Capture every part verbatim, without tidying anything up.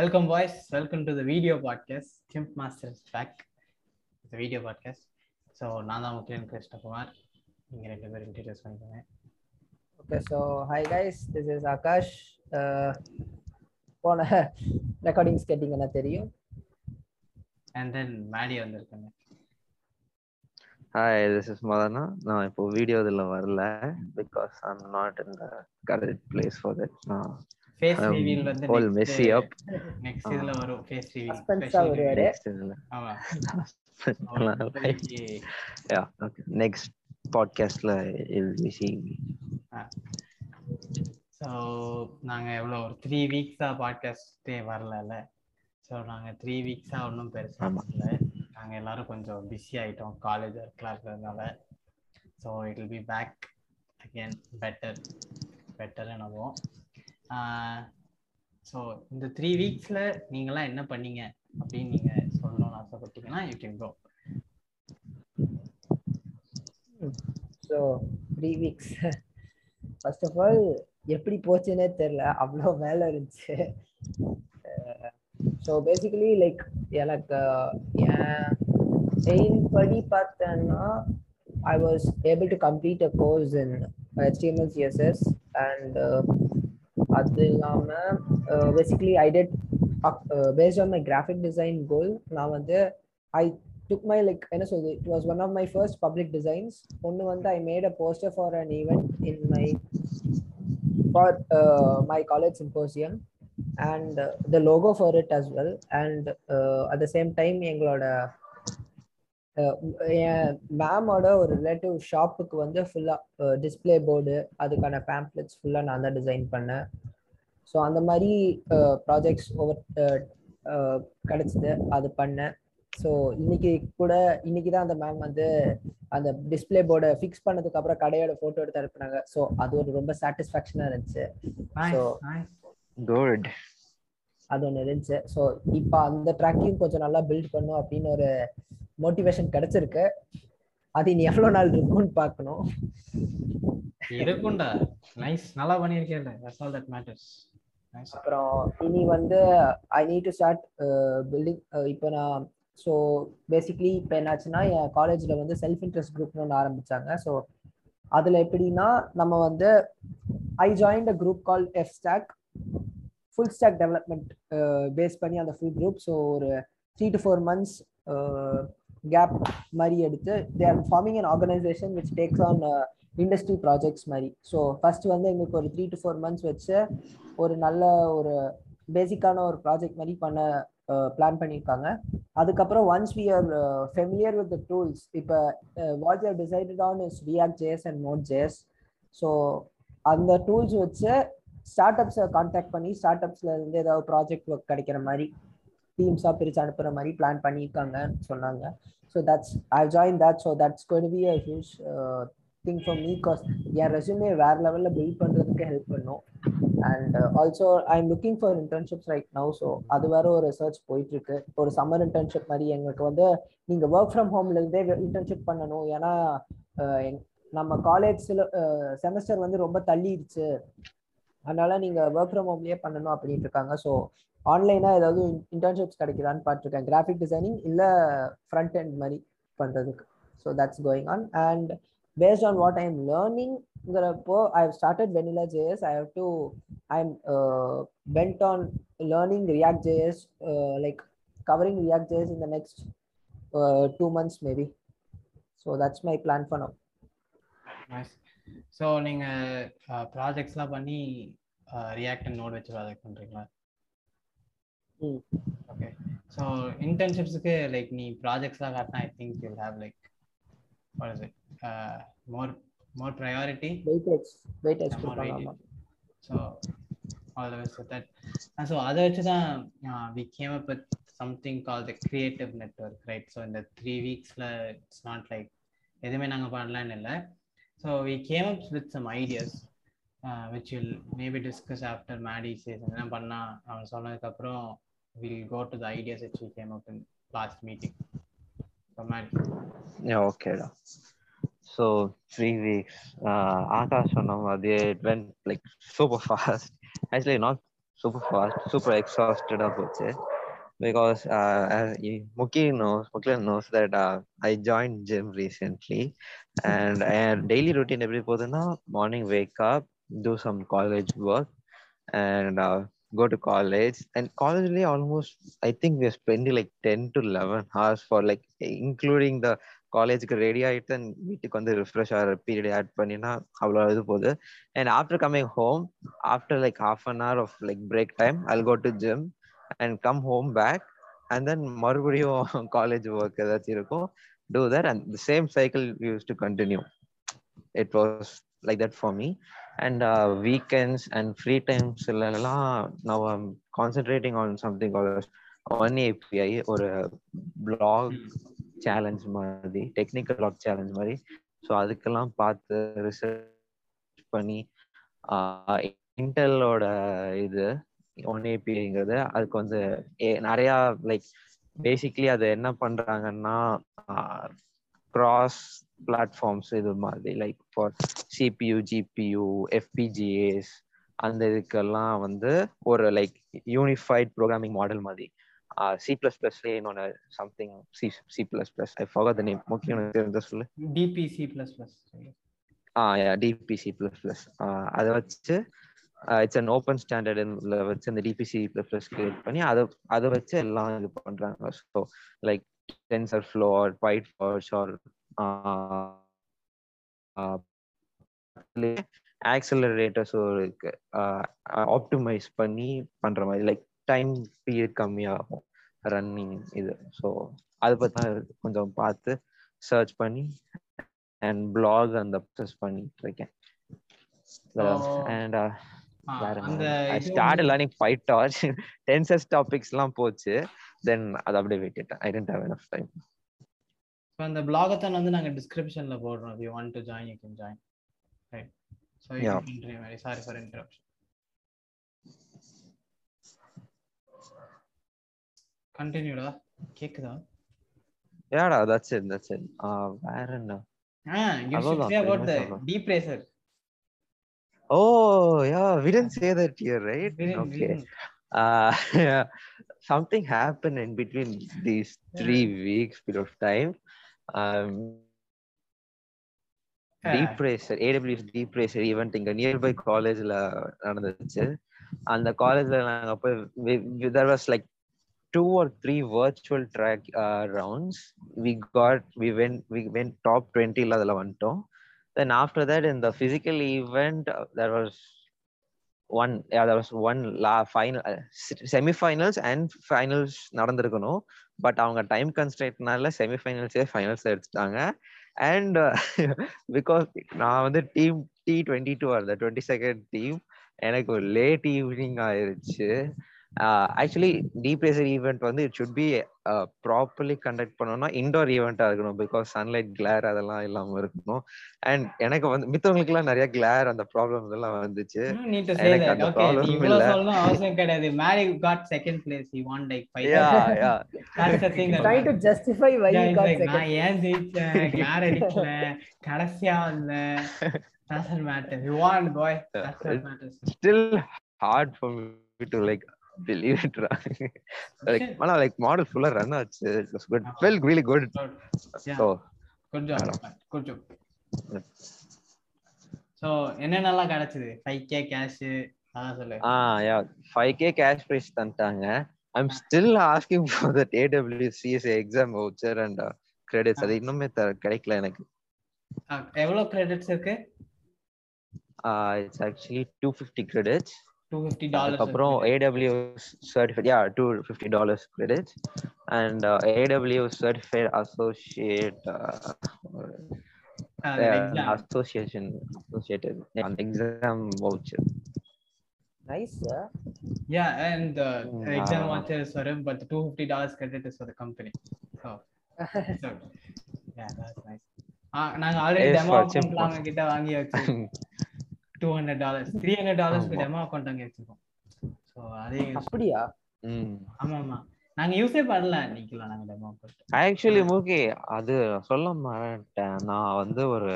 Welcome, boys. Welcome to the video podcast, Chimp Master is back. It's a video podcast. So, Nanda Mukil and Krishna Kumar. You can introduce me. Okay, so hi guys. This is Akash. Uh, recording is getting another video. And then Maddie on the internet. Hi, this is Madhana. No, I put video because I'm not in the correct place for that. No. Face um, reveal வந்து all messy up next இதுல வரும் face reveal special next இதுல ஆமா yeah okay next podcastல we see so நாங்க எவ்வளவு ஒரு three weeks ஆ பாட்காஸ்டே வரலல so நாங்க three weeks ஆ ஒண்ணும் பெருசா இல்ல நாங்க எல்லாரும் கொஞ்சம் பிஸி ஆயிட்டோம் காலேஜ் கிளாஸ்னால so it will be back again better better என்னவோம் ஸோ இந்த த்ரீ வீக்ஸில் நீங்களாம் என்ன பண்ணீங்க அப்படின்னு நீங்கள் சொல்லணும்னு ஆசைப்பட்டீங்கன்னா you can go so three weeks first of all எப்படி போச்சுன்னே தெரில அவ்வளோ வேலை இருந்துச்சு ஸோ பேசிக்கலி லைக் எனக்கு என் எய்ம் படி பார்த்தேன்னா I was able to complete a course in H T M L C S S and அது இல்லாமல் basically I did based on my graphic design goal நான் வந்து ஐ டுக் மை லைக் என்ன சொல்லுது it was one of my first public designs ஒன்று வந்து I made a poster for an event in my for my college symposium and the logo for it as well and at the same time எங்களோட என் மேமோட ஒரு relative ஷாப்புக்கு வந்து ஃபுல்லாக display board அதுக்கான pamphlets ஃபுல்லாக நான் தான் டிசைன் பண்ணேன் ஸோ அந்த மாதிரி ப்ராஜெக்ட்ஸ் ஒவ்வொரு கிடச்சிது அது பண்ணேன் ஸோ இன்னைக்கு கூட இன்னைக்கு தான் அந்த மேம் வந்து அந்த டிஸ்பிளே போர்டை ஃபிக்ஸ் பண்ணதுக்கப்புறம் கடையோட ஃபோட்டோ எடுத்து அனுப்புனாங்க ஸோ அது ஒரு ரொம்ப சாட்டிஸ்ஃபேக்ஷனாக இருந்துச்சு ஸோ குட் அது ஒன்று இருந்துச்சு ஸோ இப்போ அந்த ட்ராக்கையும் கொஞ்சம் நல்லா பில்ட் பண்ணும் அப்படின்னு ஒரு மோட்டிவேஷன் கிடைச்சிருக்கு அது இனி எவ்வளோ நாள் இருக்கும்னு பார்க்கணும் இருக்கும்டா நைஸ் நல்லா பண்ணியிருக்கேன் that's all that matters nice அப்புறம் இனி வந்து I need to start building இப்போ நான் ஸோ பேசிக்லி இப்போ என்னாச்சுன்னா என் காலேஜில் வந்து செல்ஃப் இன்ட்ரெஸ்ட் குரூப்னு ஒன்று ஆரம்பித்தாங்க ஸோ அதில் எப்படின்னா நம்ம வந்து I join a group call F stack full stack development base பண்ணி அந்த ஃபுல் குரூப் ஸோ ஒரு three to four months gap மாதிரி எடுத்து they are forming and organisation which takes on industry projects மாதிரி ஸோ ஃபர்ஸ்ட் வந்து எங்களுக்கு ஒரு three to four months வச்சு ஒரு நல்ல ஒரு பேசிக்கான ஒரு ப்ராஜெக்ட் மாதிரி பண்ண பிளான் பண்ணியிருக்காங்க அதுக்கப்புறம் once we are familiar with the tools இப்போ what we have decided on is React.js and Node.js so அந்த டூல்ஸ் வச்சு ஸ்டார்ட் அப்ஸை கான்டாக்ட் பண்ணி ஸ்டார்ட் அப்ஸில் இருந்து ஏதாவது ப்ராஜெக்ட் ஒர்க் கிடைக்கிற மாதிரி டீம்ஸாக பிரித்து அனுப்புகிற மாதிரி பிளான் பண்ணியிருக்காங்கன்னு சொன்னாங்க so that's I join that so that's going to be a huge thing for me cause என் ரெஸ்யூமே வேறு லெவலில் பில்ட் பண்ணுறதுக்கு ஹெல்ப் பண்ணும் and also I am looking for internships right now so அது வேறு ஒரு ரிசர்ச் போயிட்டுருக்கு ஒரு சம்மர் இன்டர்ன்ஷிப் மாதிரி எங்களுக்கு வந்து நீங்கள் ஒர்க் ஃப்ரம் ஹோம்லேருந்தே இன்டர்ன்ஷிப் பண்ணணும் ஏன்னா நம்ம காலேஜில் செமஸ்டர் வந்து ரொம்ப தள்ளிடுச்சு அதனால நீங்கள் ஒர்க் ஃப்ரம் ஹோம்லேயே பண்ணணும் அப்படின்ட்டு இருக்காங்க ஸோ ஆன்லைனாக ஏதாவது இன்டர்ன்ஷிப்ஸ் கிடைக்குதான்னு பார்த்துருக்கேன் கிராஃபிக் டிசைனிங் இல்லை ஃப்ரண்ட் ஹெண்ட் மாதிரி பண்ணுறதுக்கு so that's going on and based on what I am லேர்னிங்கிறப்போ I have started vanilla JS I have to I am bent on learning React JS like covering React JS in the next two months maybe so that's my plan for now so நீங்கள் ப்ராஜெக்ட்ஸ்லாம் பண்ணி React and Node வச்சு project பண்ணுறீங்களா ம் okay so இன்டர்ன்ஷிப்ஸுக்கு like நீ ப்ராஜெக்ட்ஸ்லாம் காட்டினா I think you have like what is it more more priority weightage weightage so all the way so that so அதை வச்சு தான் we came up with something call the creative network right so இந்த three வீக்ஸில் it's not like எதுவுமே நாங்கள் பண்ணலான்னு இல்லை So we came up with some ideas, uh, which we'll maybe discuss after Maddie says, "Enna panna," avanga sonnadukku appuram we'll go to the ideas which we came up in last meeting. So Maddie. Yeah, okay. So three weeks. Uh, Akash, you know, it went like super fast. Actually, not super fast, super exhausted of it. Because uh, as Mukil knows, Mukil knows that uh, I joined gym recently, and I daily routine every now morning wake up, do some college work, and uh, go to college. And college day almost, I think we are spending like ten to eleven hours for like including the college ready and meeting on the refresh our period add panina avlo. And after coming home, after like half an hour of like break time, I'll go to gym. And come home back, and then marubadiyo college work do that, and the same cycle used to continue. It was like that for me. And uh, weekends and free times, now I'm concentrating on something called one A P I or a blog challenge, technical blog challenge. So adukkalam paathu research pani Intel oda idu one A P I-ங்கிறது அதுக்கு வந்து நிறையா like basically அது என்ன பண்றாங்கன்னா cross platforms இது மாதிரி like for CPU GPU FPGAs அந்த இதுக்கெல்லாம் வந்து ஒரு லைக் யூனிஃபைட் ப்ரோக்ராமிங் மாடல் மாதிரி சி பிளஸ் பிளஸ்லேயே இன்னொன்று something C C plus plus I forgot the name முக்கியம் தெரிஞ்ச சொல்லு DPC plus plus ah yeah DPC plus plus அதை வச்சு Uh, it's an open standard in levels in the D P C plus plus create பண்ணி அத அத வச்சு எல்லாம் இது பண்றாங்க. So like TensorFlow or PyTorch or uh, uh, accelerators ஒரு ஆப்டிமைஸ் பண்ணி பண்ற மாதிரி லைக் டைம் பீரியட் கம்மியாகும் ரன்னிங் இது. ஸோ அதை பற்றி கொஞ்சம் பார்த்து சர்ச் பண்ணி அண்ட் பிளாக் அந்த ப்ரொசஸ் பண்ணிட்டு இருக்கேன். And uh, I started learning PyTorch, tensors topics லாம் போச்சு, then அத அப்படியே விட்டுட்டேன். I didn't have enough time. So அந்த blogathon வந்து நாங்க descriptionல போடுறோம். If you want to join, you can join. Right. So you yeah. can very sorry for interruption. Continue da. கேக்குதா? Yeah, that's it. That's it. Uh, வேற என்ன? Ah, you should say about the Deep Racer. Oh yeah, we didn't say that here, right? Okay. Uh, yeah. Something happened in between these three yeah. weeks period of time. Um, yeah. Deep Racer, A W S Deep Racer event in a nearby college la nadandhuchu. And the college la nanga poi there was like two or three virtual track uh, rounds. We got we went we went top twenty la adala vandom. Then after that, in the physical event, uh, there was one. Yeah, there was one la final, uh, semi-finals and finals. Nadandirukonu, but avanga time constraint nalla semi-finals and finals eduthanga. And uh, because na vandu team T twenty-two or the twenty-second team, enakku late evening aayiruchu. Uh, actually, Deep Racer event vandu it should be uh, properly conduct பண்ணனும்னா indoor event ஆ இருக்கணும் because sunlight glare அதெல்லாம் இல்லாம இருக்கணும். And எனக்கு வந்து மித்தவங்களுக்குலாம் நிறைய glare அந்த problem இதெல்லாம் வந்துச்சு. எனக்கு அந்த problem இல்ல. இவ்ளோ சொல்லணும் அவசியம் கிடையாது. Mary got second place. He won like five. Yeah, yeah. That's the thing. Try to justify why you got second. நான் ஏன் ஜெயிச்சேன்? glare அடிக்கல. கடைசியா வந்த. Doesn't matter. You won, boy. That's what matters. Still hard for me to like believe it right. like mana like model full ah run achu. It was good, felt really good. Yeah. So good job, good job. So enna nalla kadachidhu five K cash adha sollu. Ah yeah, five K cash prize tantanga. I'm still asking for that A W S C S A exam voucher and uh, credits adhu innume kedaikla enakku. Evlo credits irukku? Ah it's actually two hundred fifty credits. two hundred fifty dollars. அப்புறம் A W S certified, yeah, two hundred fifty dollars credits, and uh, A W S certified associate uh, uh, yeah, association associated an exam voucher. Nice, sir. Yeah, and uh, uh, exam voucher is for him, but the two hundred fifty dollars credit is for the company. So, so yeah, that's nice. Ah, naanga already demo பண்ணலாம் கிட்ட வாங்கி வச்சு two hundred dollars three hundred dollars for demo account அங்க வச்சிருக்கோம். So அதே அப்படியா? ம் ஆமா ஆமா நாங்க யூஸே பண்ணல நிக்கல நாங்க demo account. I actually மூகே அது சொல்ல மாட்டேன். நான் வந்து ஒரு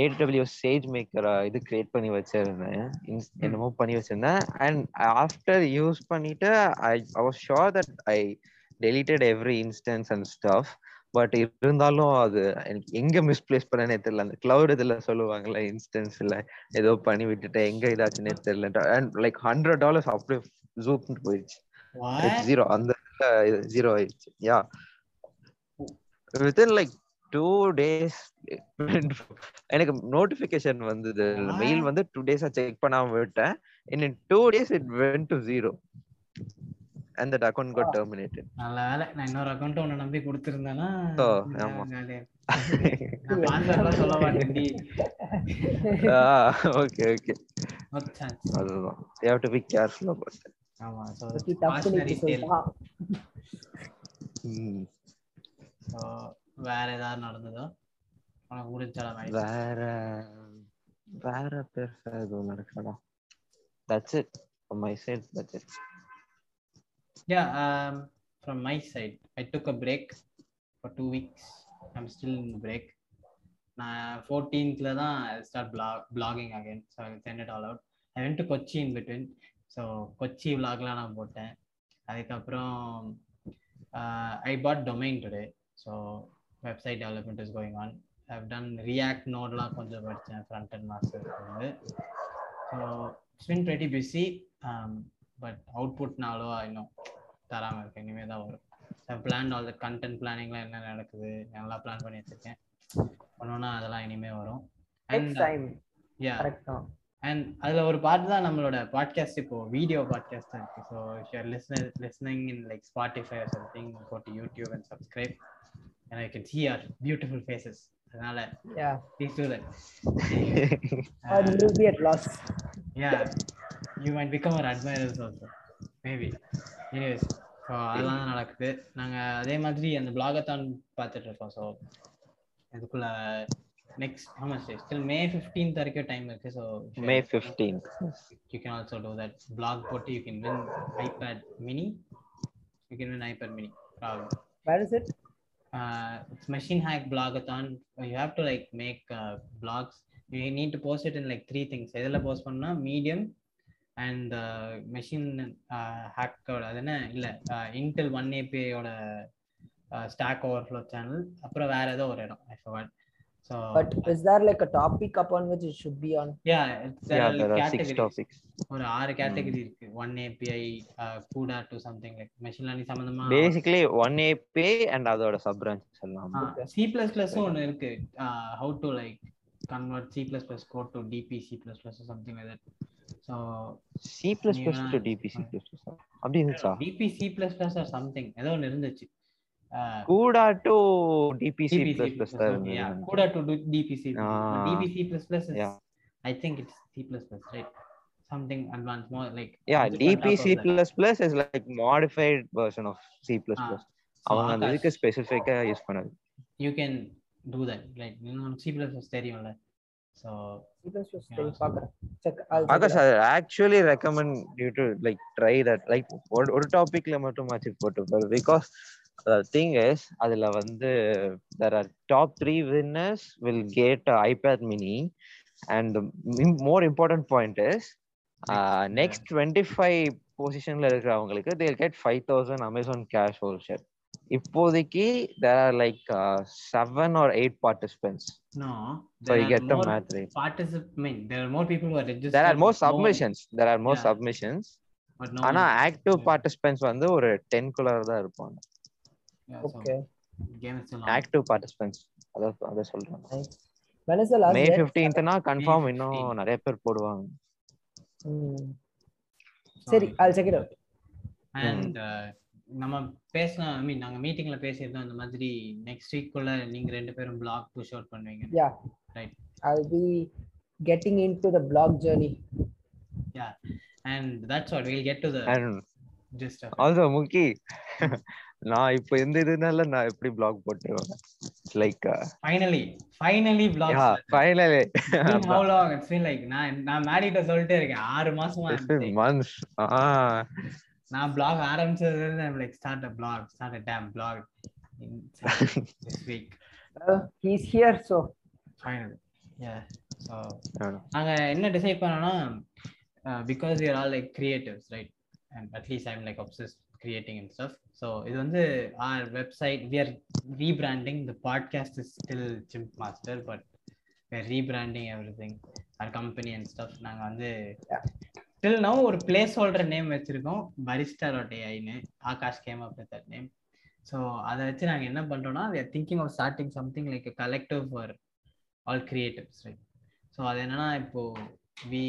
ஏடபிள்யூஎஸ் SageMaker இது கிரியேட் பண்ணி வச்சிருந்தேன், என்னமோ பண்ணி வச்சிருந்தேன். அண்ட் ஆஃப்டர் யூஸ் பண்ணிட்டு I was sure that I deleted every instance and stuff. But இருந்தாலும் அது எனக்கு எங்கே மிஸ்பிளேஸ் பண்ணனே தெரியல. அந்த கிளவுட் இதில் சொல்லுவாங்கல்ல, இன்ஸ்டன்ஸில் ஏதோ பண்ணி விட்டுட்டு எங்கே இதாச்சுன்னே தெரியல. அண்ட் லைக் ஹண்ட்ரட் டாலர்ஸ் அப்படியே ஜூப்னு போயிடுச்சு, ஜீரோ அந்த ஜீரோ ஆயிடுச்சு. Yeah within like two days எனக்கு நோட்டிஃபிகேஷன் வந்தது, மெயில் வந்து two days ஆ செக் பண்ணாம விட்டேன். in two days it went to zero and that account got terminated. நல்ல வேளை நான் இன்னொரு அக்கவுண்ட் ஒண்ணு நம்பி கொடுத்திருந்தேனா. சோ ஆமா நான் வாஞ்சறத சொல்ல மாட்டேன்டி. ஆ ஓகே ஓகே அதுதான், you have to be careful about that. ஆமா சோ தப்புன்னு சொல்லுடா. ம் சோ வேற ஏதாவது நடந்ததா உனக்கு முடிஞ்சலாம்? வேற வேற பெருசா எதுவும் நடக்கலடா. That's it from my side. That's it yeah from my side. I took a break for two weeks. I am still in break. நான் fourteenth தான் start blogging again. So I sent it all out. I went to Kochi in between. So Kochi விளாக்லாம் நான் போட்டேன். அதுக்கப்புறம் I bought domain today. So website development is going on. I've done React Node la konja padichen front end master kondu. So it's been pretty busy, um, but output nalo I know tharama irukku anyway da varum. I've planned all the content planning la enna nadakudhu nalla plan panni vechirukken, onona adala anyway varum next time. Yeah correct. And adula or part da nammaloda podcast ipo video podcast da irukku. So if you are listening listening in like Spotify or something, go to YouTube and subscribe. And I can see our beautiful faces. Anala yeah please do that. uh, or you'll be at loss. Yeah you might become our admirers also maybe. Anyways so adala nadakudhu nanga adhe madri and blogathon paathittu irukom. So adukulla next how much is till May fifteenth varaiku time irukku. So May fifteenth you can also do that blog poti. You can win iPad mini. You can win iPad mini probably. Where is it? Uh, it's Machine Hack Blogathon. You have to like make uh, blogs. You need to post it in like three things. Edala post panna Medium and uh, machine uh, hack code adena illa uh, Intel one A P I oda uh, Stack Overflow channel apra vera edho or edam I forgot. So but is there like a topic upon which it should be on? Yeah it's there, yeah, there are six topics or six category irukku. one A P I uh, CUDA to something like machine learning சம்பந்தமா basically one A P I and அதோட sub branch சொல்லலாம். C++ ஒன்னு இருக்கு, how to like convert C++ code to D P C plus plus or something like that. So C++ to D P C plus plus அப்படி இருந்துச்சா? D P C plus plus or something ஏதோ ஒன்னு இருந்துச்சு. Uh, CUDA to D P C plus plus. D P C plus plus yeah, CUDA to D P C. Ah, D P C plus plus is, yeah. I think it's C plus plus, right? Something advanced more like. Yeah, D P C plus plus is like modified version of C plus plus. Avanga adukku specific ah use panadhu. You can do that, right? You know C plus plus theriyumla. So C plus plus thing paakra. Check. Akash, I actually recommend you to like try that. Like ஒரு topic la mattum achieve pottu because the thing is adula vandu there are top three winners will get uh, iPad mini. And the more important point is uh, next twenty-five position la irukravangalukku they will get five thousand Amazon cash voucher. Ippodiki there are like uh, seven or eight participants. No, so you get the math right. Participants, there are more people who are registered. There are more submissions. There are more yeah. submissions but no ana active yeah. participants vandu oru ten kular da irupanga. Yeah, okay so, game is still on. Active participants adha adha solranga. When is the last May fifteenth na confirm inno nare per poduvanga. Seri I'll check it out. And nama pesna I mean naanga meeting la pesirundha andha madri next week kulla neenga rendu perum blog push out pannuvinga. Yeah right, I'll be getting into the blog journey. Yeah and that's what we'll get to the and just also Muki நான் இப்போ இந்த இதுனால நான் எப்படி block போட்டுறேன் like finally finally block yeah finally how long it's been like நான் நான் மாடிட்ட சொல்லிட்டே இருக்கேன் ஆறு மாசமா months ஆ நான் ப்ளாக் ஆரம்பிச்சதுல இருந்து I'm like start a blog start a damn blog this week. Well, he's here so final. நாங்கள் என்ன டிசைட் பண்ணோம்னா, because you're all like creatives right, and at least I'm like obsessed creating and stuff, so இது வந்து our website we are rebranding, the podcast is still Chimp Master but we are rebranding everything, our company and stuff. நாங்க வந்து till now ஒரு placeholder name வெச்சிருக்கோம், barista dot A I னு. Akash came up with that name, so அதை வச்சு நாங்க என்ன பண்றோம்னா, we are thinking of starting something like a collective for all creatives right, so அது என்னன்னா இப்போ we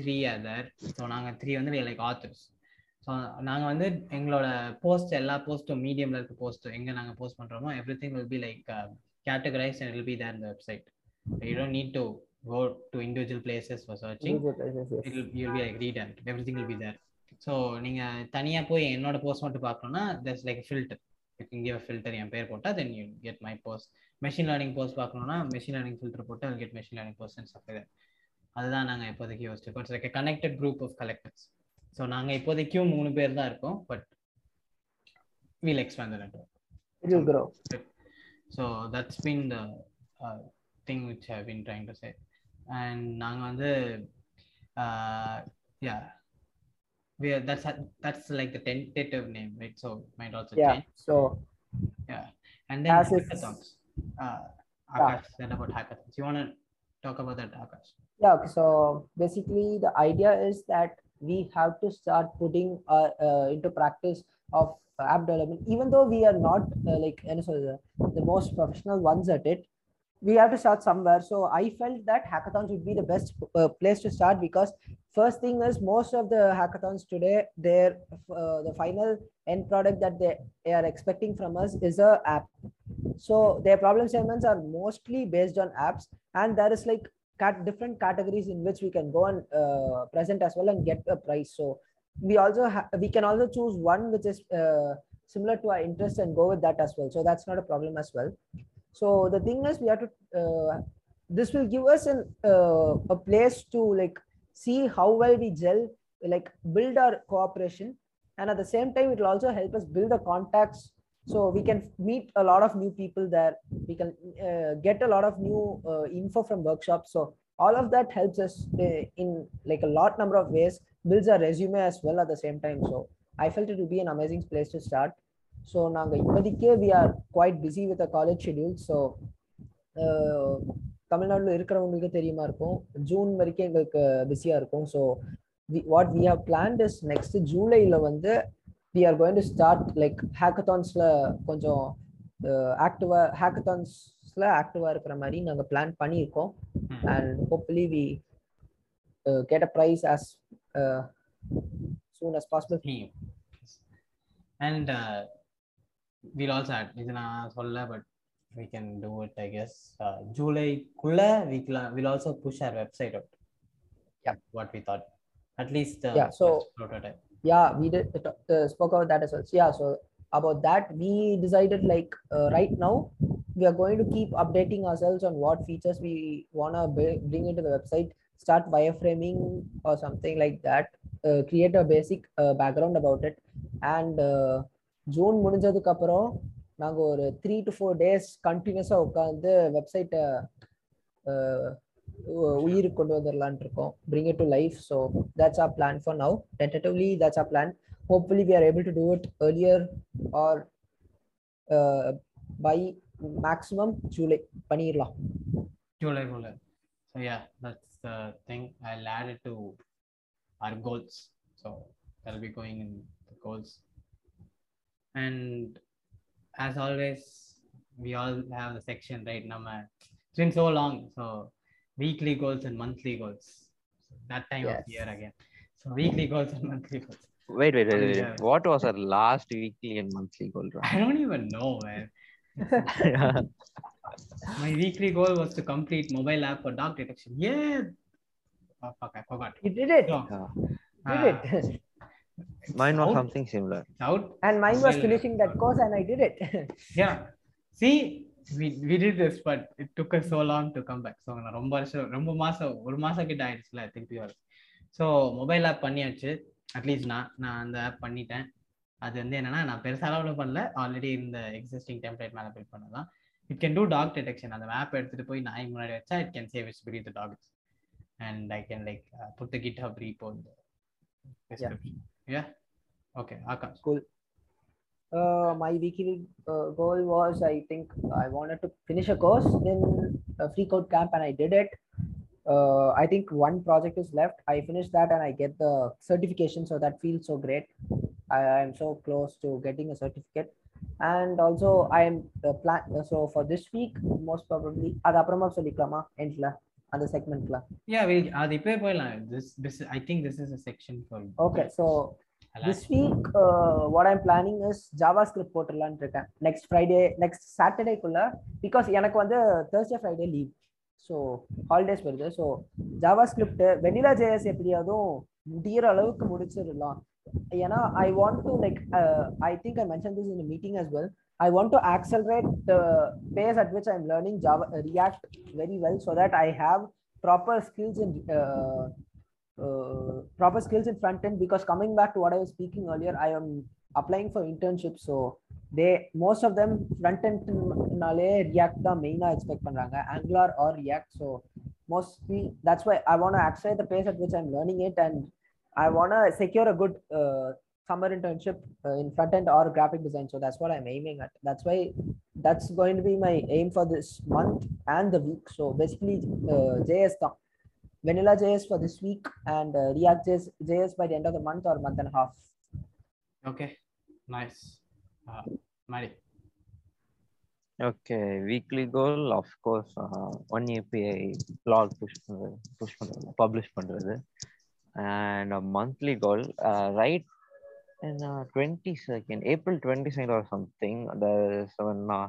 three are there, so நாங்க three வந்து we are like authors. So நாங்கள் வந்து எங்களோட போஸ்ட் எல்லா போஸ்ட்டும் மீடியமில் இருக்க போஸ்ட்டும் எங்கே நாங்கள் போஸ்ட் பண்ணுறோமோ everything will be like categorise and will be there இந்த website. You don't need to go to individual places for searching, it will you will be like ரீடன்ட், everything will be there. So நீங்கள் தனியாக போய் என்னோட post மட்டும் பார்க்கணும்னா that's like filter, you can give a filter, என் பேர் போட்டால் then you get my post. Machine learning post பார்க்கணும்னா மெஷின் லேர்னிங் ஃபில்டர் போட்டு will get machine learning post and stuff like that. அதுதான் நாங்கள் இப்போதைக்கு யோசிச்சிருக்கோம். It's like a connected group of collectors. So நாங்கள் இப்போதைக்கும் மூணு பேர் தான் இருக்கோம், but we'll expand the network. It will grow. So that's been the uh, thing which I've been trying to say. And நாங்கள் வந்து uh, yeah, we are, that's that's like the tentative name, right? So might also yeah, change. Yeah. So yeah, and then hackathons. Uh, Akash yeah. said about hackathons. You want to talk about that, Akash? Yeah. Okay. So basically, the idea is that we have to start putting uh, uh, into practice of app development. Even though we are not uh, like any sort of the most professional ones at it, we have to start somewhere. So I felt that hackathons would be the best uh, place to start, because first thing is most of the hackathons today, their uh, the final end product that they, they are expecting from us is a app. So their problem statements are mostly based on apps, and there is like Cat different categories in which we can go and uh, present as well and get a prize. So we also ha- we can also choose one which is uh, similar to our interest and go with that as well. So that's not a problem as well. So the thing is, we have to uh, this will give us an uh, a place to like see how well we gel, like build our cooperation, and at the same time it will also help us build the contacts. So we can meet a lot of new people there. We can uh, get a lot of new uh, info from workshops. So all of that helps us uh, in like a lot number of ways, builds our resume as well at the same time. So I felt it would be an amazing place to start. So now we are quite busy with the college schedule. So Tamil Nadu irukkaravungalukku theriyuma irukum, June varaiku engalukku busy ah irukum. So we, what we have planned is next July la vande we are going to start like hackathons la konjam active hackathons la active irukra mari naanga plan panirukom, and hopefully we uh, get a prize as uh, soon as possible. And uh, we'll also add idana solla, but we can do it I guess uh, July kulla we will also push our website out. Yeah, what we thought at least uh, yeah, so prototype. Yeah, we did uh, spoke about that as well. So, yeah, so about that we decided like uh, right now we are going to keep updating ourselves on what features we wanna bring into the website, start wireframing or something like that, uh, create a basic uh, background about it, and uh, June முடிஞ்சதுக்கு அப்புறம் நாங்க ஒரு three to four days கண்டினியூஸா உட்கார்ந்து வெப்சைட்டை உயிருக்கு கொண்டு வந்துடலான் இருக்கோம், bring it to life. So that's our plan for now. Tentatively that's our plan. Hopefully we are able to do it earlier or uh, by maximum July பண்ணிரலாம். July போல. So yeah, that's the thing. I'll add it to our goals. So that'll be going in the goals. And as always, we all have the section right now. It's been so long. So weekly goals and monthly goals, that time yes. of year again. So weekly goals and monthly goals. Wait, wait, wait, wait. Yeah. What was our last weekly and monthly goal? I don't even know, man. Yeah. My weekly goal was to complete mobile app for dog detection. Yeah. Oh, fuck, I forgot. You did it. So, yeah. Did uh, it. Mine was out. Something similar. Out. And mine was finishing that course and I did it. Yeah. See? we we did this, but it took us so long to come back. So na romba romba maasa oru maasa kitta ayiduchla thirupi varu. So mobile app panniyachu, at least na na and app panniten. adu enna na na perusa level pannala, already in the existing template mala build pannadha. it can do dog detection. அந்த map எடுத்துட்டு போய் நாய் முன்னாடி வச்சா it can save its breed the dogs. And I can like uh, put the GitHub repo in the description. Yeah. yeah? Okay, Akash. Cool. Uh, my weekly uh, goal was, I think I wanted to finish a course, then a free code camp, and I did it. Uh, I think one project is left. I finished that and I get the certification. So that feels so great. I am so close to getting a certificate. And also I am the plan. So for this week, most probably, and the segment. Yeah, we'll, this, this, I think this is a section for you. Okay. So this week, uh, what I'm planning is JavaScript portal next Friday, next Saturday, because Thursday, Friday leave. So holidays வருது. So JavaScript Vanilla J S எப்படியாதும் முடிகிற அளவுக்கு முடிச்சிடலாம். ஏன்னா I want to like uh, I think I mentioned this in a meeting as well. I want to accelerate the pace at which I'm learning Java uh, React very well, so that I have proper skills in uh, uh, proper skills in front end. Because coming back to what I was speaking earlier, I am applying for internships. So they most of them front end nale React da main ah expect பண்றாங்க, Angular or React. So mostly that's why I want to accelerate the pace at which I'm learning it, and I want to secure a good uh, summer internship uh, in front end or graphic design. So that's what I'm aiming at. That's why that's going to be my aim for this month and the week. So basically uh, J S da Vanilla J S for this week, and uh, React J S by the end of the month or month and a half. Okay, nice. Uh, Mari. Okay, weekly goal, of course, uh, one A P I blog push, push publish pandrathu, and a monthly goal, uh, right in uh, twenty-second, April twenty-second or something, there is an uh,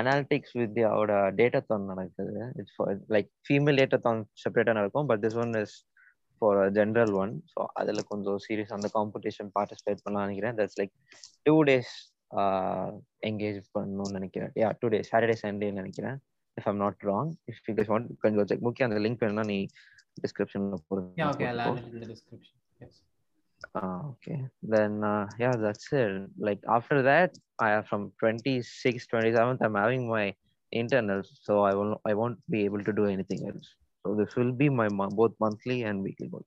analytics with the our uh, datathon nadakudhu. It's for like female datathon separate nadakum, but this one is for a general one. So adala konjo serious and the competition participate panna nenikiren. That's like two days uh engage பண்ணனும் நினைக்கிறேன். Yeah, two days, Saturday, Sunday நினைக்கிறேன், if I'm not wrong. If you guys want, can go check. முக்கிய அந்த link வேணும்னா நீ டிஸ்கிரிப்ஷன்ல போடு. Yeah, okay, I'll add it in the description. Yes. Uh, okay. Then uh, yeah, that's it. Like after that, I have from twenty-sixth, twenty-seventh I'm having my internals, so I will I won't be able to do anything else. So this will be my both monthly and weekly goal.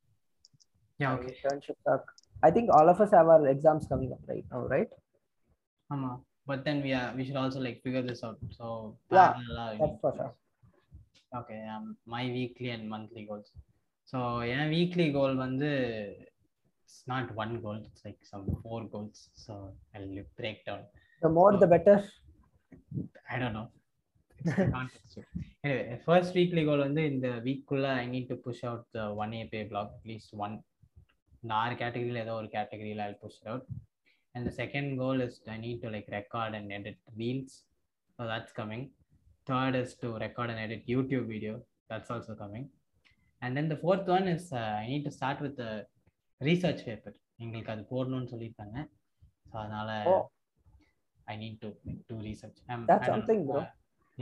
Yeah, okay. Internship talk. I think all of us have our exams coming up right now, right? Amma, but then we are we should also like figure this out. So yeah, that's for sure. Okay, um, my weekly and monthly goals. So yeah, weekly goal வந்து it's not one goal, it's like some four goals. So I'll break down. The more, so, the better. I don't know. Anyway, first weekly goal வந்து இந்த வீக்குள்ள I need to push out the one A P I blog, at least one. நார் கேட்டகரியில ஏதோ ஒரு கேட்டகரியில I'll push it out. And the second goal is I need to like record and edit reels, so that's coming. Third is to record and edit YouTube video, that's also coming. And then the fourth one is uh, I need to start with the research paper. Engalku adu podnonu soliranga, so adala I need to like, do research. I'm, that's something know, bro. Uh,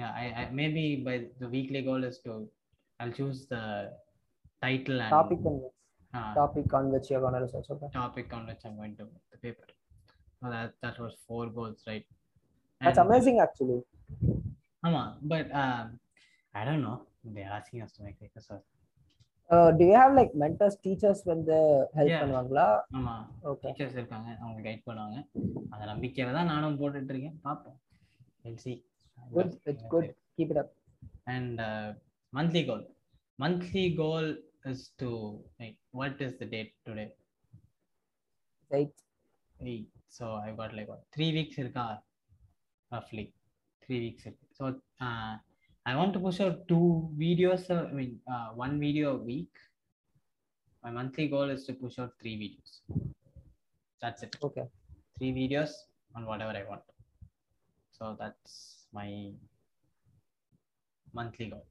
yeah, I, I maybe by the weekly goal is to I'll choose the title and topic on which uh, topic on which you're going to research. Okay, topic on which I'm going to make the paper. Oh, that that was four goals, right? And that's amazing, actually. Amma, but um, I don't know. They're asking us to make like this. Uh, do you have like mentors, teachers when they help? Yeah. Panuvangala? Amma. Okay. Teachers irukanga, avanga guide பண்ணுவாங்க. அத நம்பிக்கையில தான் நானும் போட்டுட்டு இருக்கேன். பாப்போம். Let's see. Good, it's good. Keep it up. And uh, monthly goal. Monthly goal is to like what is the date today? Right. Hey, so I got like what, three weeks irka roughly three weeks irka. So uh, I want to push out two videos. Uh, I mean uh, one video a week. My monthly goal is to push out three videos. That's it. Okay, three videos on whatever I want. So that's my monthly goal.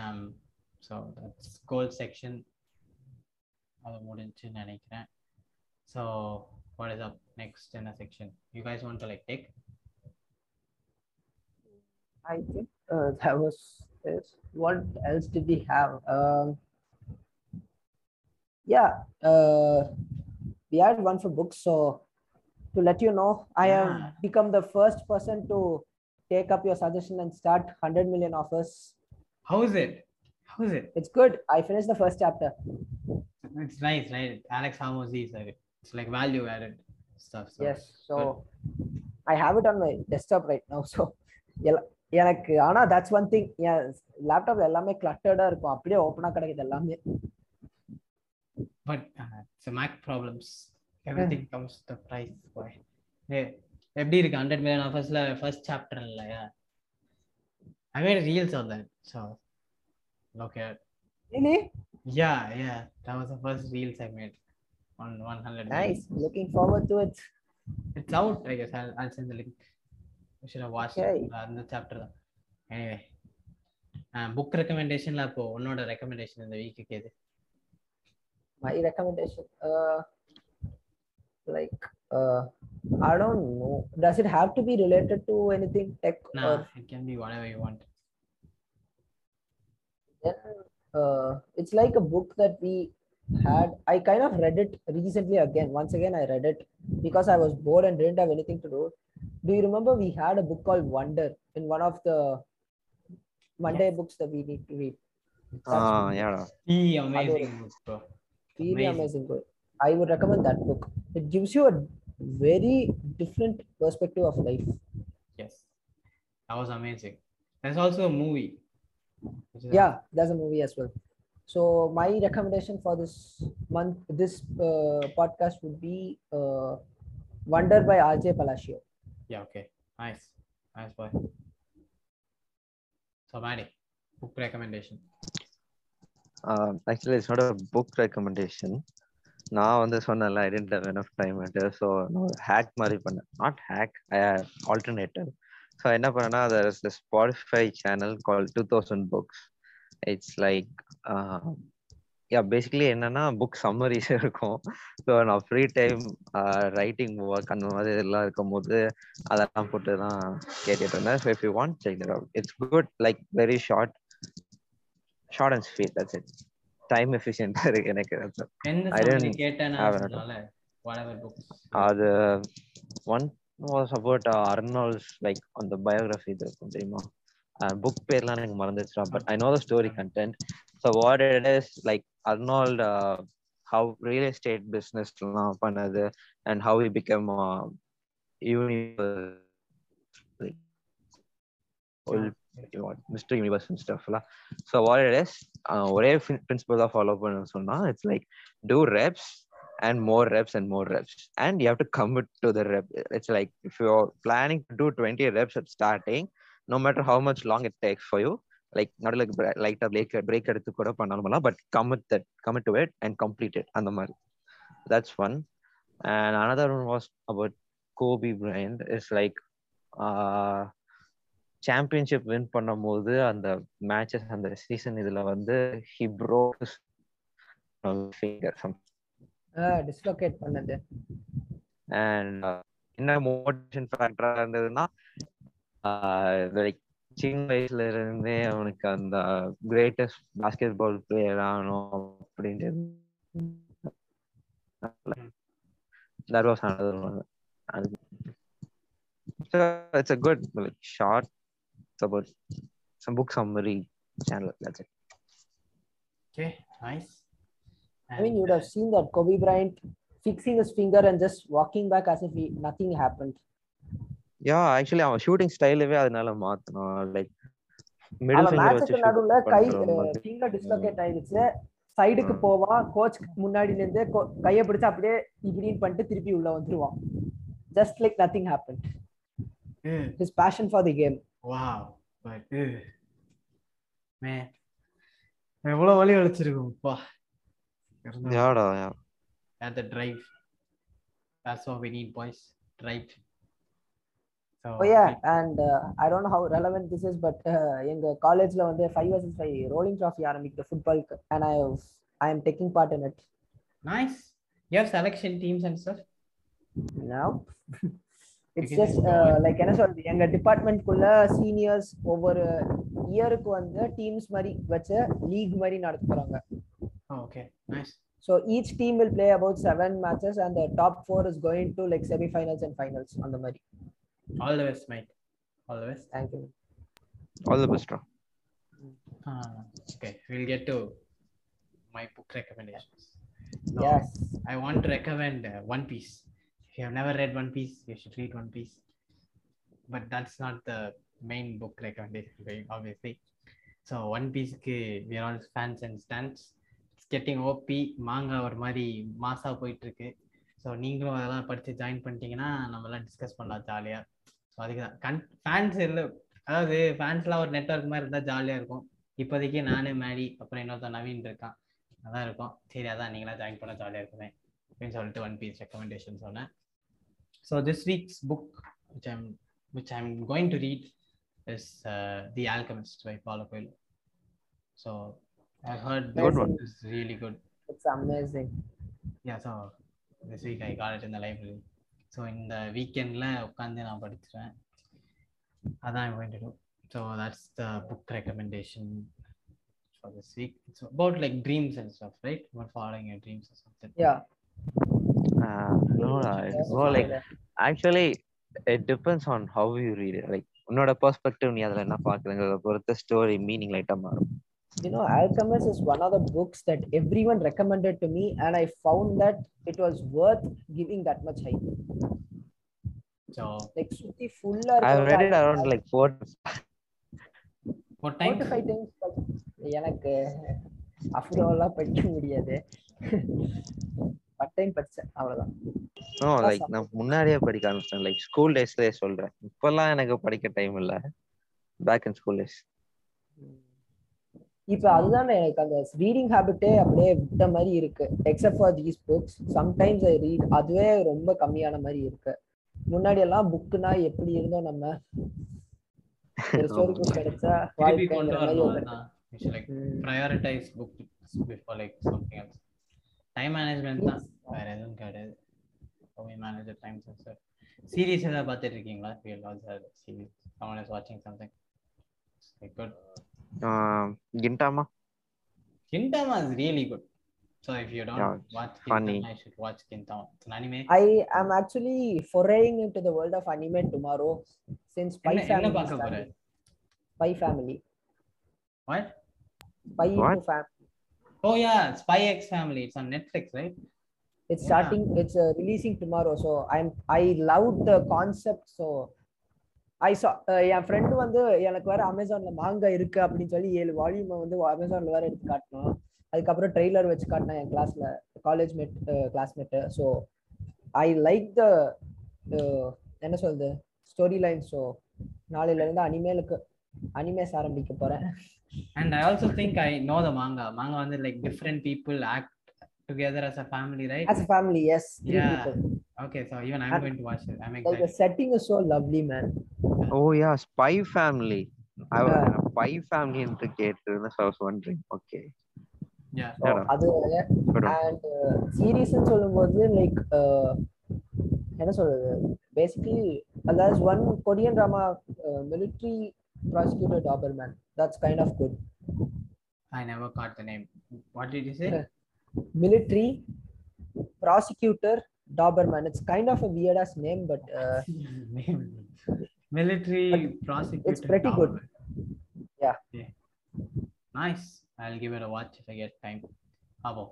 Um, so that's goal section. Adu mudinchu nenikiren. So what is up next in a section? You guys want to like take? I think uh, that was it. What else did we have? Um, yeah, uh, we had one for books. So to let you know, I yeah. have become the first person to take up your suggestion and start one hundred million offers. How is it? How is it? It's good. I finished the first chapter. It's nice, right? Alex Hormozzi said it. It's like value added stuff. So yes. So good. I have it on my desktop right now. So yeah, yeah, that's one thing. Yeah, laptop is cluttered or open. But uh, it's a Mac problems. Everything yeah. comes to the price. Boy. Hey, one hundred million offers la first chapter. La, yeah. I made reels on that. So look at really? Yeah, yeah. That was the first reels I made on one hundred million. Nice. Looking forward to it. It's out, I guess. I'll, I'll send the link. You should have watched okay. it in the chapter. Anyway, uh, book recommendation la po. One order recommendation in the week. My recommendation, uh, like, uh, I don't know. Does it have to be related to anything tech? Nah, or... it can be whatever you want. Then, uh, it's like a book that we had. I kind of read it recently again. Once again, I read it because I was bored and didn't have anything to do. Do you remember we had a book called Wonder in one of the Monday yes. books that we need to read? Ah, uh, yeah. The amazing book, bro. Really amazing. amazing book. I would recommend that book. It gives you a very different perspective of life. Yes, that was amazing. There's also a movie. Yeah, there's a movie as well. So my recommendation for this month, this uh, podcast would be uh, Wonder by R J Palacio. Yeah. Okay. Nice. Nice boy. So Manny, book recommendation. Uh, actually, it's not a book recommendation. Now on this one, I didn't have enough time at so no hack mari panna. Not hack. I have alternated. So I know there is this Spotify channel called two thousand Books. It's like uh, yeah, basically enna book summaries irukum. So in our free time uh, writing work and madhi illa irukumbodhu adha potu dhaan kettirundha. So if you want, check it out. It's good, like very short. Short and sweet, that's it. Time efficient. I didn't have it. Whatever book. Uh, the one was about uh, Arnold's, like on the biography. Uh, book but I know the story content. So what it is, like Arnold, uh, how real estate business and how he became a uh, universe. Like, Mister Universe and stuff. So what it is, uh, principle of follow up, it's like do reps and more reps and more reps. And you have to commit to the rep. It's like if you're planning to do twenty reps at starting, no matter how much long it takes for you, like not like like a break break but commit that commit to it and complete it. That's one. And another one was about Kobe Bryant. It's like uh championship win பண்ணும்போது அந்த matches அந்த season இதுல வந்து he broke finger dislocate பண்ணது and என்ன motivation factor இருந்ததுன்னா like சின்ன வயசுல இருந்தே அவனுக்கு அந்த greatest basketball player ஆகணும் அப்படின்றது that was another one. So it's a good like short about some book summary channel. That's it. Okay, nice. And I mean, you would have seen that Kobe Bryant fixing his finger and just walking back as if he, nothing happened. Yeah, actually, our shooting style is like middle finger. Finger dislocate. It's a side to go. Coach Munadi is there. Kaya put up there. Ibrahim Pante trippy ulla vandruva. Just like nothing happened. Mm. His passion for the game. Wow, but uh, man, எவ்வளவு வலி அடிச்சிருக்கும்பா. யாரா யார் at the drive. That's what we need, boys. Drive. So, oh yeah, and uh, I don't know how relevant this is, but எங்க காலேஜ்ல வந்து five versus five rolling trophy ஆரம்பிக்கிற football and I was, I am taking part in it. Nice. You have selection teams and stuff? No. It's just uh, like என்ன சொல்றது எங்க டிபார்ட்மெண்ட்குள்ள seniors ஒவ்வொரு இயருக்கு வந்து டீம்ஸ் மாதிரி வச்ச லீக் மாதிரி நடத்துறாங்க. Okay nice. So each team will play about seven matches and the top four is going to like semi finals and finals on the மாதிரி. All the best mate. All the best. Thank you. All the best. Uh, okay, we'll get to my book recommendations. So yes. I want to recommend uh, One Piece. If you have never read One Piece, you should read One Piece. But that's not the main book recommendation, obviously. So One Piece, we are all fans and stands. It's getting O P, manga or mari, masa poitu irukku. So நீங்களும் அதெல்லாம் படிச்சு join பண்ணிட்டீங்கன்னா நம்மளாம் discuss பண்ணலாம் ஜாலியாக. So அதுக்குதான் கன் fans இல்லை, அதாவது ஃபேன்ஸ்லாம் ஒரு நெட்வொர்க் மாதிரி இருந்தால் ஜாலியாக இருக்கும். இப்போதைக்கு நானே மேடி அப்புறம் இன்னொருத்தர் நவீன் இருக்கான், அதான் இருக்கும். சரி அதான் நீங்களாம் ஜாயின் பண்ண ஜாலியாக இருக்குமே அப்படின்னு சொல்லிட்டு ஒன் பீஸ் ரெக்கமெண்டேஷன் சொன்னேன். So this weeks book which I'm which I'm going to read is uh, The Alchemist by Paulo Coelho. So I heard that one is really good. It's amazing. Yeah, so this week I got it in the library. So in the weekend la ukkande na padichuren, adan I'm going to do. So that's the book recommendation for this week. It's about like dreams and stuff, right? About following your dreams or something. Yeah. Uh, no, it's more like actually it depends on how you read it. Like unoda perspective ni adala enna paakrengala portha story meaning light ah marum. You know, Alchemist is one of the books that everyone recommended to me, and I found that it was worth giving that much hype. So, like, Suthi fuller. I've read it around like four. What time? Four to five times. எனக்கு அஃப்ரோலா படிக்க முடியாது. Part time படிச்சேன் அவ்வளவுதான். No, like நான் முன்னாடியே படிக்க ஆரம்பிச்சேன். Like school daysல சொல்றேன். இப்போலாம் எனக்கு படிக்க டைம் இல்ல. Back in school days. இப்ப அதுதான் எனக்கு அந்த ரீடிங் ஹேபிட்டே அப்படியே விட்ட மாதிரி இருக்கு. Except for these books sometimes I read, அதுவே ரொம்ப கம்மியான மாதிரி இருக்கு. முன்னாடி எல்லாம் புக்குனா எப்படி இருந்தோம், நம்ம ஒரு ஸ்டோரி புக் கிடைச்சா திருப்பி கொண்டு வரணும். Like prioritise book before like something else. Time management தான், வேற எதுவும் கிடையாது. How you manage the time sensor. Series ஏதாவது பார்த்துட்டு இருக்கீங்களா? We all have series. someone is watching something like good. Um, Gintama. Gintama is really good. So if you don't yeah, watch Gintama, I should watch Gintama. It's an anime. I am actually foraying into the world of anime tomorrow, since Spy Enna, Family. Enna family. Spy Family. What? Spy what? Family. Oh yeah, Spy X Family. It's on Netflix, right? It's yeah. starting. It's uh, releasing tomorrow. So I'm. I loved the concept. So. I saw என் friend வந்து எனக்கு வேறு அமேசானில் மாங்கா இருக்குது அப்படின்னு சொல்லி ஏழு வால்யூமை வந்து அமேசானில் வேறு எடுத்து காட்டினோம். அதுக்கப்புறம் ட்ரெய்லர் வச்சு காட்டினேன் என் கிளாஸில், college mate classmate. So I like the என்ன சொல்லுது ஸ்டோரி லைன். ஸோ நாளையிலேருந்து அனிமேலுக்கு அனிமேஸ் ஆரம்பிக்க போகிறேன். And I also think I know the manga. Manga வந்து like different people act together as a family, right? As a family, yes. Three yeah. people. Okay, so even I'm and going to watch it. I'm excited. Like the setting is so lovely, man. Oh yeah, Spy Family. I was yeah. a Spy Family into theater, so I was wondering. Okay. Yeah. So, adu and uh, series nu solumbodhu like enna solradhu basically there's one Korean drama uh, Military Prosecutor Doberman. That's kind of good. I never caught the name. What did you say? Yeah. Military Prosecutor Doberman. It's kind of a weird ass name, but uh, Military but Prosecutor. It's pretty Doberman. Good. Yeah. yeah. Nice. I'll give it a watch if I get time. How about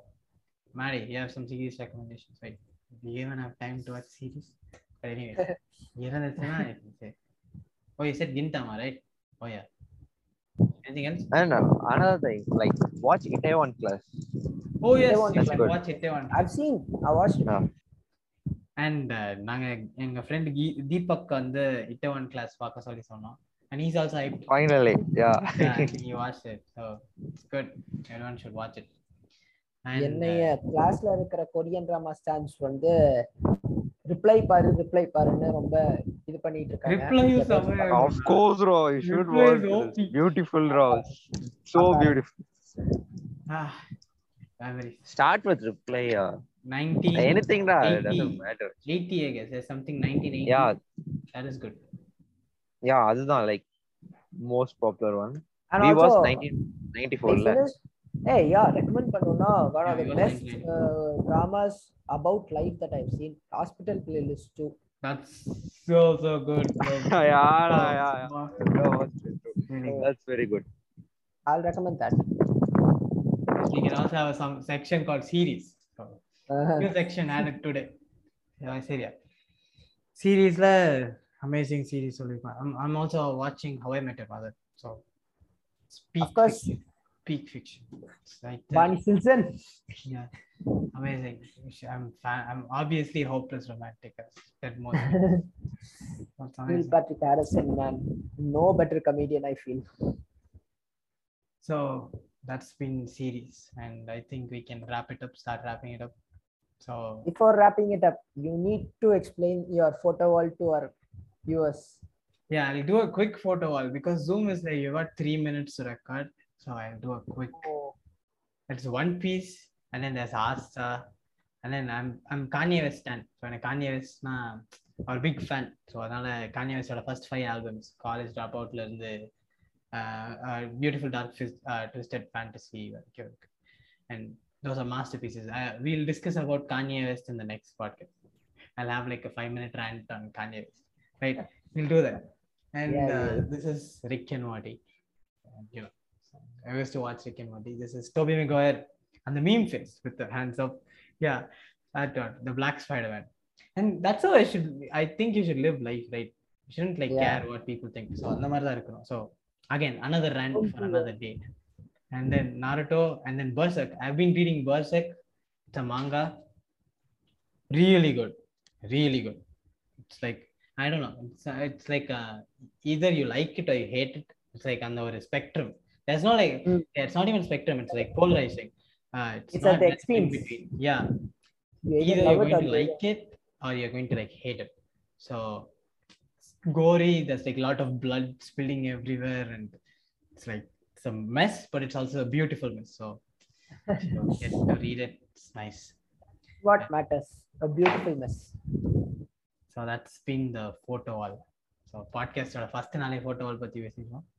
Mary? You have some series recommendations, right? We even have time to watch series. But anyway, even that's not it. Oh, you said Gintama, right? Oh yeah. Anything else? I don't know. Another thing, like watch Itaewon Class. Oh yes, you should watch Itaewon. I've seen. I watched it. And நாங்க எங்க friend Deepak வந்து Itaewon Class பார்க்க சொல்லி சொன்னோம். And he's also hyped. Finally, yeah. yeah he watched it. So it's good. Everyone should watch it. And என்னைய கிளாஸ்ல இருக்கிற Korean drama stands வந்து reply பாரு reply பாருன்னு ரொம்ப இது பண்ணிட்டு இருக்காங்க. Reply is of course bro, you should watch. Beautiful bro. So beautiful. Ah. Average. Start with reply uh, nineteen anything da eighty, doesn't matter eighty I guess there's something nineteen eighty yeah that is good yeah that's not like most popular one and we also, was nineteen ninety-four la hey yeah recommend panona one of the best uh, dramas about life that I've seen. Hospital Playlist too. That's so, so good. yeah, yeah, yeah. That's very good. I'll recommend that. We can also have some section called series. Uh-huh. New section added today. Yeah, series. Series la amazing series. I'm I'm also watching How I Met Your Mother. So peak of course. Fiction. Peak fiction. Like Barney Stinson. Yeah. Amazing. I'm fan. I'm obviously hopeless romantic. That most. Neil Patrick Harrison, man, no better comedian, I feel. So that's been series, and I think we can wrap it up. Start wrapping it up. So before wrapping it up, you need to explain your photo wall to our viewers. Yeah, I'll do a quick photo wall because Zoom is there. You got three minutes to record, so I'll do a quick. Oh. It's One Piece. And then there's Asta, and then I'm I'm Kanye West fan. So when Kanye West na, or big fan. So another Kanye West the first five albums, College Dropout, and the uh, uh, Beautiful Dark uh, Twisted Fantasy, and those are masterpieces. I, we'll discuss about Kanye West in the next podcast. I'll have like a five minute rant on Kanye West. Right? We'll do that. And yeah, yeah. Uh, this is Rick and Morty. Uh, you know, so I used to watch Rick and Morty. This is Tobey Maguire. And the meme face with the hands up. Yeah, that one, the black Spider-Man. And that's how I should, I think you should live life, right? You shouldn't like yeah. care what people think. So, so again, another rant for another day. And then Naruto and then Berserk. I've been reading Berserk. It's a manga. Really good. Really good. It's like, I don't know. It's, it's like uh, either you like it or you hate it. It's like on the spectrum. There's no like, mm. yeah, it's not even spectrum. It's like polarizing. Uh, it's it's not at the extremes. Between. Yeah. You either you're going to like it or you're going to like hate it. So it's gory, there's like a lot of blood spilling everywhere, and it's like it's a mess, but it's also a beautiful mess. So you know, get to read it, it's nice. What yeah. matters? A beautiful mess. So that's been the photo wall. So podcast or first and photo wall, but you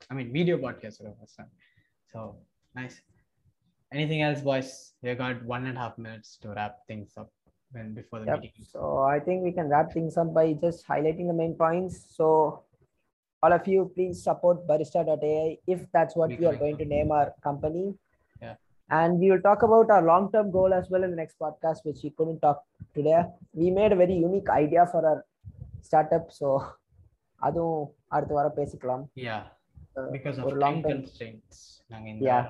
I mean video podcast or first time. So nice. Anything else, boys? We got one and a half minutes to wrap things up when before the yep. meeting. So I think we can wrap things up by just highlighting the main points. So all of you, please support Barista dot A I if that's what we, we are going to name our company. Yeah. And we will talk about our long-term goal as well in the next podcast, which we couldn't talk today. We made a very unique idea for our startup. So adu adutha vara pesikkalam. Yeah. Because uh, of time constraints. Yeah.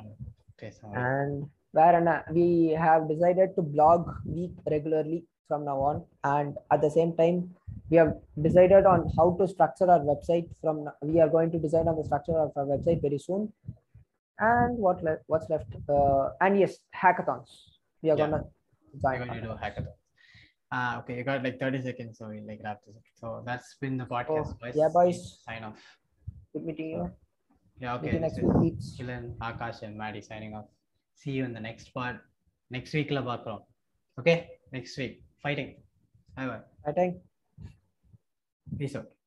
And where we have decided to blog week regularly from now on, and at the same time we have decided on how to structure our website from we are going to decide on the structure of our website very soon. And what le- what's left uh, and yes, hackathons we are yeah. gonna join we're going to do hackathons. Ah, okay, you got like thirty seconds, so we like wrap this up. So that's been the podcast, boys. Yeah, boys, sign off. Good meeting you. Yeah, okay. This is Kilan, Akash, and Maddie signing off. See you in the next part. Next week, la baakrom. Okay? Next week. Fighting. Bye bye. Fighting. Peace out.